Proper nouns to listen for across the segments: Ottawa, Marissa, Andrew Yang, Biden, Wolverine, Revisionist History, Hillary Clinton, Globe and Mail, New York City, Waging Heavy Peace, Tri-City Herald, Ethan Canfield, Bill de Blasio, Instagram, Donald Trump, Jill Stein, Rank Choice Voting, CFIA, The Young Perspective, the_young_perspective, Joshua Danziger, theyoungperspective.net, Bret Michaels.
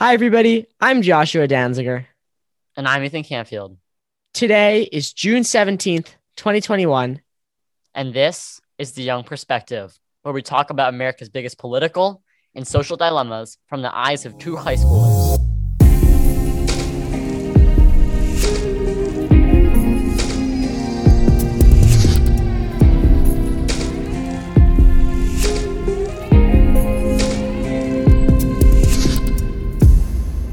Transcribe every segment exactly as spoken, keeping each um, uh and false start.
Hi, everybody. I'm Joshua Danziger. And I'm Ethan Canfield. Today is June seventeenth, twenty twenty-one. And this is The Young Perspective, where we talk about America's biggest political and social dilemmas from the eyes of two high schoolers.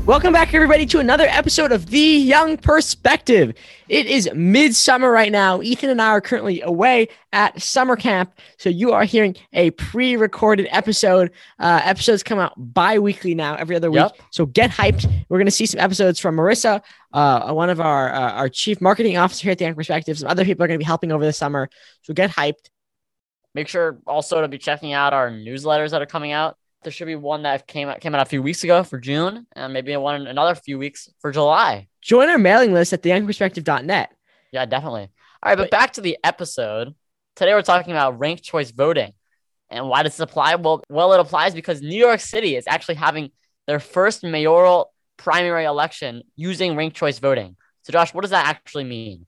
Welcome back, everybody, to another episode of The Young Perspective. It is midsummer right now. Ethan and I are currently away at summer camp, so you are hearing a pre-recorded episode. Uh, episodes come out bi-weekly now, every other week, yep. So get hyped. We're going to see some episodes from Marissa, uh, one of our uh, our chief marketing officer here at The Young Perspective. Some other people are going to be helping over the summer, so get hyped. Make sure also to be checking out our newsletters that are coming out. There should be one that came out, came out a few weeks ago for June, and maybe one another few weeks for July. Join our mailing list at the young perspective dot net. Yeah, definitely. All right, but, but back to the episode. Today we're talking about rank choice voting. And why does it apply? Well, well, it applies because New York City is actually having their first mayoral primary election using rank choice voting. So, Josh, what does that actually mean?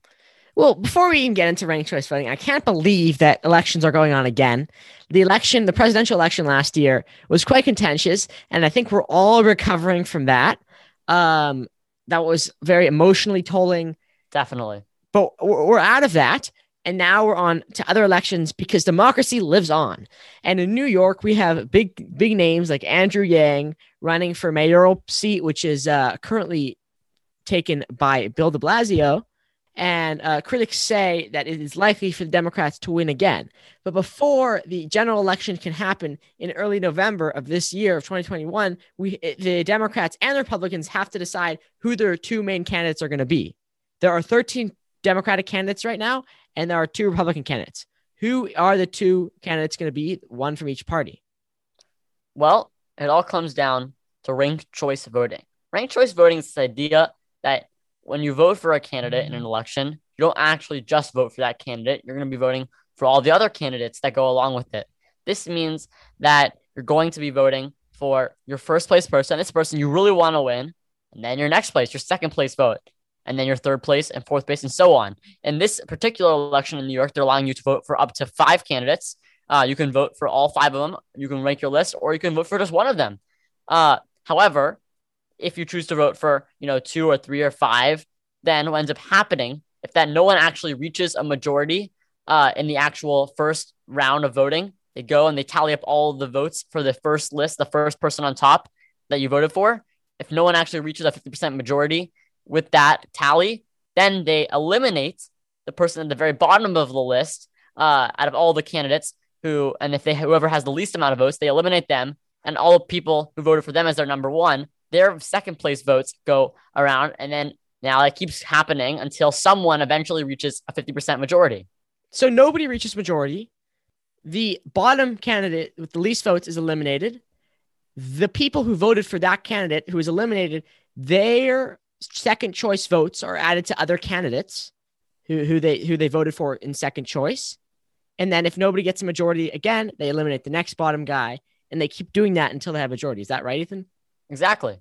Well, before we even get into ranked choice voting, I can't believe that elections are going on again. The election, the presidential election last year was quite contentious, and I think we're all recovering from that. Um, that was very emotionally tolling. Definitely. But we're out of that, and now we're on to other elections because democracy lives on. And in New York, we have big, big names like Andrew Yang running for mayoral seat, which is uh, currently taken by Bill de Blasio. And uh, critics say that it is likely for the Democrats to win again. But before the general election can happen in early November of this year of twenty twenty-one, we the Democrats and Republicans have to decide who their two main candidates are going to be. There are thirteen Democratic candidates right now, and there are two Republican candidates. Who are the two candidates going to be? One from each party. Well, it all comes down to ranked choice voting. Ranked choice voting is this idea that when you vote for a candidate in an election, you don't actually just vote for that candidate. You're going to be voting for all the other candidates that go along with it. This means that you're going to be voting for your first place person, this person you really want to win, and then your next place, your second place vote, and then your third place and fourth place and so on. In this particular election in New York, they're allowing you to vote for up to five candidates. Uh, you can vote for all five of them. You can rank your list, or you can vote for just one of them. Uh, however, if you choose to vote for, you know, two or three or five, then what ends up happening, if that no one actually reaches a majority uh, in the actual first round of voting, they go and they tally up all the votes for the first list, the first person on top that you voted for. If no one actually reaches a fifty percent majority with that tally, then they eliminate the person at the very bottom of the list uh, out of all the candidates who, and if they whoever has the least amount of votes, they eliminate them, and all people who voted for them as their number one, their second place votes go around, and then now it keeps happening until someone eventually reaches a fifty percent majority. So nobody reaches majority. The bottom candidate with the least votes is eliminated. The people who voted for that candidate who is eliminated, their second choice votes are added to other candidates who, who they who they voted for in second choice. And then if nobody gets a majority again, they eliminate the next bottom guy, and they keep doing that until they have a majority. Is that right, Ethan? Exactly.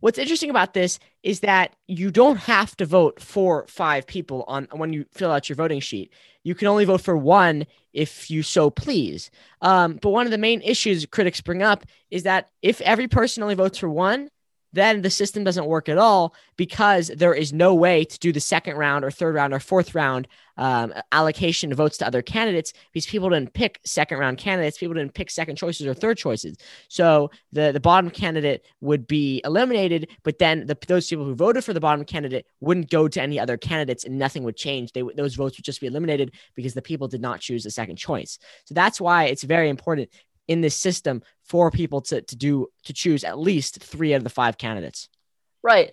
What's interesting about this is that you don't have to vote for five people on when you fill out your voting sheet. You can only vote for one if you so please. Um, but one of the main issues critics bring up is that if every person only votes for one, then the system doesn't work at all because there is no way to do the second round or third round or fourth round um, allocation of votes to other candidates because people didn't pick second round candidates. People didn't pick second choices or third choices. So the, the bottom candidate would be eliminated, but then the, those people who voted for the bottom candidate wouldn't go to any other candidates and nothing would change. They, those votes would just be eliminated because the people did not choose a second choice. So that's why it's very important in this system for people to to do to choose at least three out of the five candidates. Right.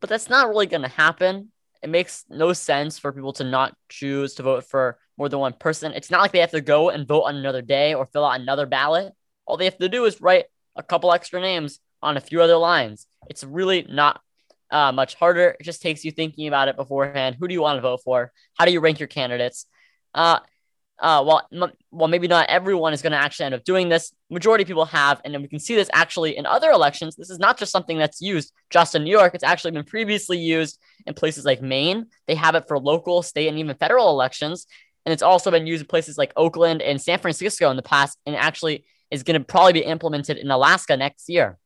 But that's not really going to happen. It makes no sense for people to not choose to vote for more than one person. It's not like they have to go and vote on another day or fill out another ballot. All they have to do is write a couple extra names on a few other lines. It's really not uh, much harder. It just takes you thinking about it beforehand. Who do you want to vote for? How do you rank your candidates? Uh, uh, while, m- while maybe not everyone is going to actually end up doing this, majority of people have. And then we can see this actually in other elections. This is not just something that's used just in New York. It's actually been previously used in places like Maine. They have it for local, state, and even federal elections. And it's also been used in places like Oakland and San Francisco in the past, and actually is going to probably be implemented in Alaska next year.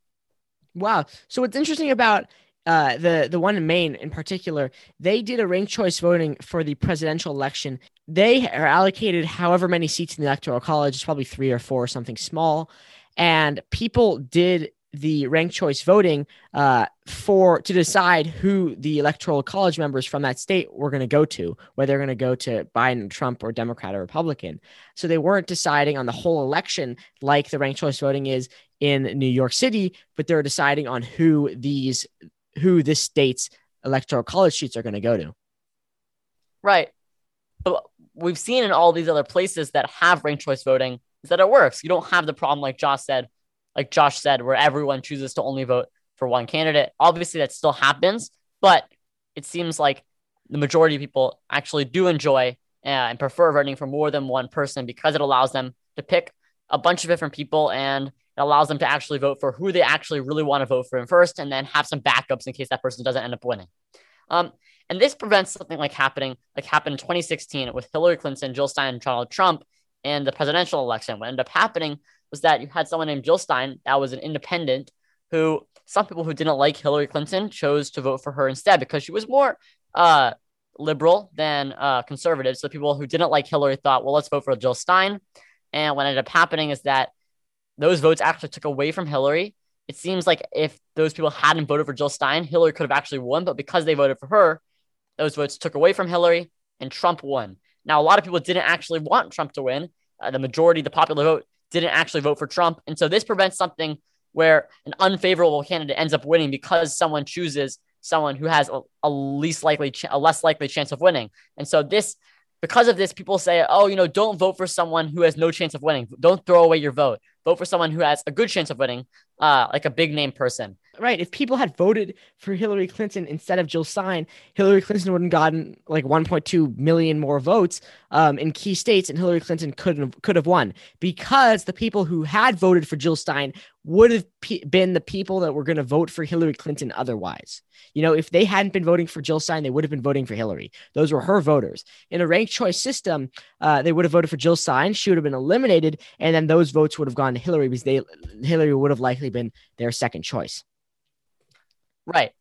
Wow. So what's interesting about uh, the, the one in Maine in particular, they did a ranked choice voting for the presidential election. They are allocated however many seats in the Electoral College, it's probably three or four or something small. And people did the ranked choice voting uh, for to decide who the Electoral College members from that state were going to go to, whether they're going to go to Biden, Trump, or Democrat or Republican. So they weren't deciding on the whole election like the ranked choice voting is in New York City, but they're deciding on who these who this state's Electoral College seats are going to go to. Right. But we've seen in all these other places that have ranked choice voting is that it works. You don't have the problem like Josh said, like Josh said, where everyone chooses to only vote for one candidate. Obviously, that still happens, but it seems like the majority of people actually do enjoy uh, and prefer voting for more than one person because it allows them to pick a bunch of different people, and it allows them to actually vote for who they actually really want to vote for in first, and then have some backups in case that person doesn't end up winning. Um, and this prevents something like happening, like happened in twenty sixteen with Hillary Clinton, Jill Stein, and Donald Trump in the presidential election. What ended up happening was that you had someone named Jill Stein that was an independent who some people who didn't like Hillary Clinton chose to vote for her instead because she was more uh, liberal than uh, conservative. So people who didn't like Hillary thought, well, let's vote for Jill Stein. And what ended up happening is that those votes actually took away from Hillary. It seems like if those people hadn't voted for Jill Stein, Hillary could have actually won. But because they voted for her, those votes took away from Hillary and Trump won. Now, a lot of people didn't actually want Trump to win. Uh, the majority, the popular vote, didn't actually vote for Trump. And so this prevents something where an unfavorable candidate ends up winning because someone chooses someone who has a, a least likely, ch- a less likely chance of winning. And so this, because of this, people say, oh, you know, don't vote for someone who has no chance of winning. Don't throw away your vote. Vote for someone who has a good chance of winning, uh, like a big name person. Right. If people had voted for Hillary Clinton instead of Jill Stein, Hillary Clinton wouldn't gotten like one point two million more votes um, in key states, and Hillary Clinton couldn't could have won because the people who had voted for Jill Stein would have pe- been the people that were going to vote for Hillary Clinton otherwise. You know, if they hadn't been voting for Jill Stein, they would have been voting for Hillary. Those were her voters. In a ranked choice system, uh, they would have voted for Jill Stein. She would have been eliminated, and then those votes would have gone to Hillary because they Hillary would have likely been their second choice. Right.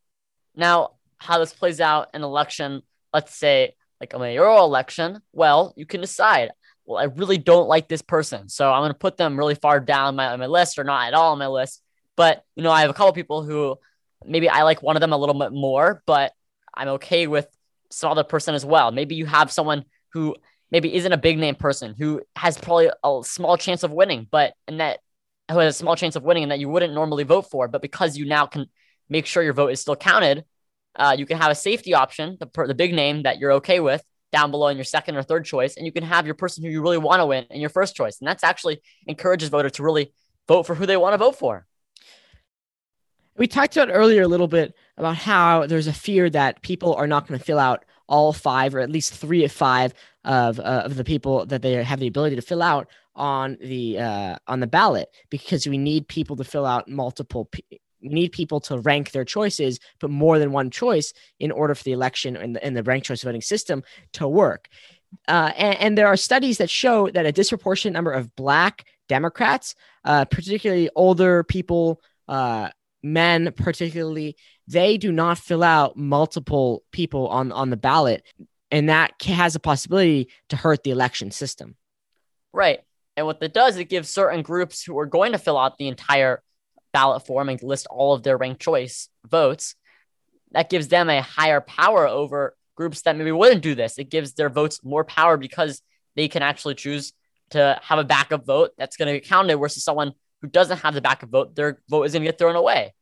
Now, how this plays out in election, let's say like a mayoral election, well, you can decide, well, I really don't like this person, so I'm going to put them really far down my, on my list or not at all on my list. But, you know, I have a couple people who maybe I like one of them a little bit more, but I'm okay with some other person as well. Maybe you have someone who maybe isn't a big name person who has probably a small chance of winning, but and that who has a small chance of winning and that you wouldn't normally vote for, but because you now can make sure your vote is still counted, uh, you can have a safety option, the, per- the big name that you're okay with down below in your second or third choice, and you can have your person who you really want to win in your first choice. And that's actually encourages voters to really vote for who they want to vote for. We talked about earlier a little bit about how there's a fear that people are not going to fill out all five or at least three of five of, uh, of the people that they have the ability to fill out on the uh, on the ballot, because we need people to fill out multiple p- need people to rank their choices, but more than one choice in order for the election and the, and the ranked choice voting system to work. Uh, and, and there are studies that show that a disproportionate number of Black Democrats, uh, particularly older people, uh, men particularly, they do not fill out multiple people on, on the ballot. And that has a possibility to hurt the election system. Right. And what that does, it gives certain groups who are going to fill out the entire ballot form and list all of their ranked choice votes, that gives them a higher power over groups that maybe wouldn't do this. It gives their votes more power because they can actually choose to have a backup vote that's going to be counted versus someone who doesn't have the backup vote, their vote is going to get thrown away.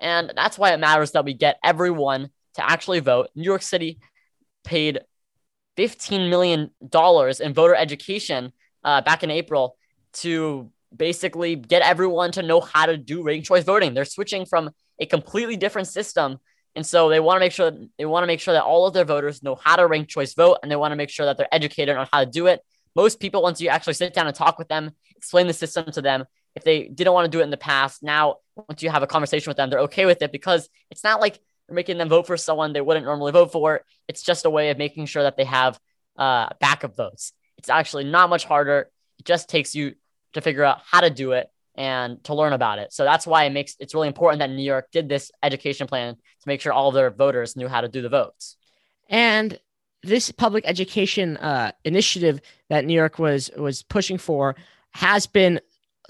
And that's why it matters that we get everyone to actually vote. New York City paid fifteen million dollars in voter education uh, back in April to basically get everyone to know how to do ranked choice voting. They're switching from a completely different system. And so they want to make sure that they want to make sure that all of their voters know how to ranked choice vote, and they want to make sure that they're educated on how to do it. most people, once you actually sit down and talk with them, explain the system to them, if they didn't want to do it in the past, now once you have a conversation with them, they're okay with it, because it's not like you're making them vote for someone they wouldn't normally vote for. It's just a way of making sure that they have uh, backup votes. It's actually not much harder. It just takes you to figure out how to do it and to learn about it. So that's why it makes it's really important that New York did this education plan to make sure all of their voters knew how to do the votes. And this public education uh, initiative that New York was was pushing for has been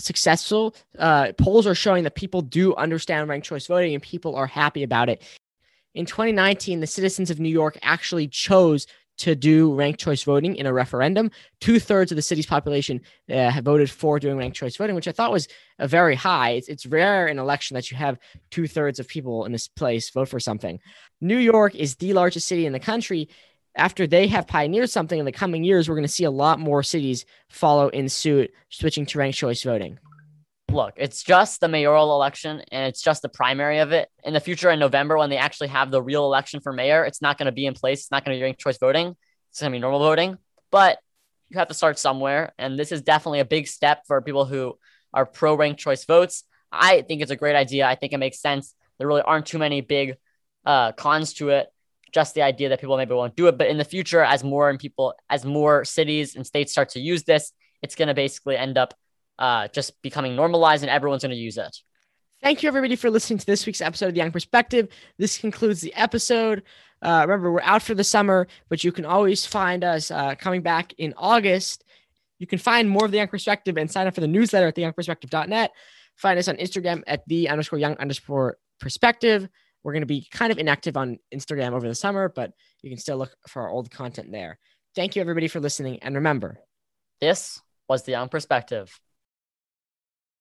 successful. Uh, polls are showing that people do understand ranked choice voting and people are happy about it. In twenty nineteen, the citizens of New York actually chose to do ranked choice voting in a referendum. Two-thirds of the city's population uh, have voted for doing ranked choice voting, which I thought was a very high. It's, it's rare in an election that you have two-thirds of people in this place vote for something. New York is the largest city in the country. After they have pioneered something in the coming years, we're going to see a lot more cities follow in suit, switching to ranked choice voting. Look, it's just the mayoral election, and it's just the primary of it. In the future, in November, when they actually have the real election for mayor, it's not going to be in place. It's not going to be ranked choice voting. It's going to be normal voting. But you have to start somewhere, and this is definitely a big step for people who are pro-ranked choice votes. I think it's a great idea. I think it makes sense. There really aren't too many big uh, cons to it. Just the idea that people maybe won't do it. But in the future, as more and people, as more cities and states start to use this, it's going to basically end up Uh, just becoming normalized, and everyone's going to use it. Thank you, everybody, for listening to this week's episode of The Young Perspective. This concludes the episode. Uh, remember, we're out for the summer, but you can always find us uh, coming back in August. You can find more of The Young Perspective and sign up for the newsletter at the young perspective dot net. Find us on Instagram at the underscore young underscore perspective. We're going to be kind of inactive on Instagram over the summer, but you can still look for our old content there. Thank you, everybody, for listening. And remember, this was The Young Perspective.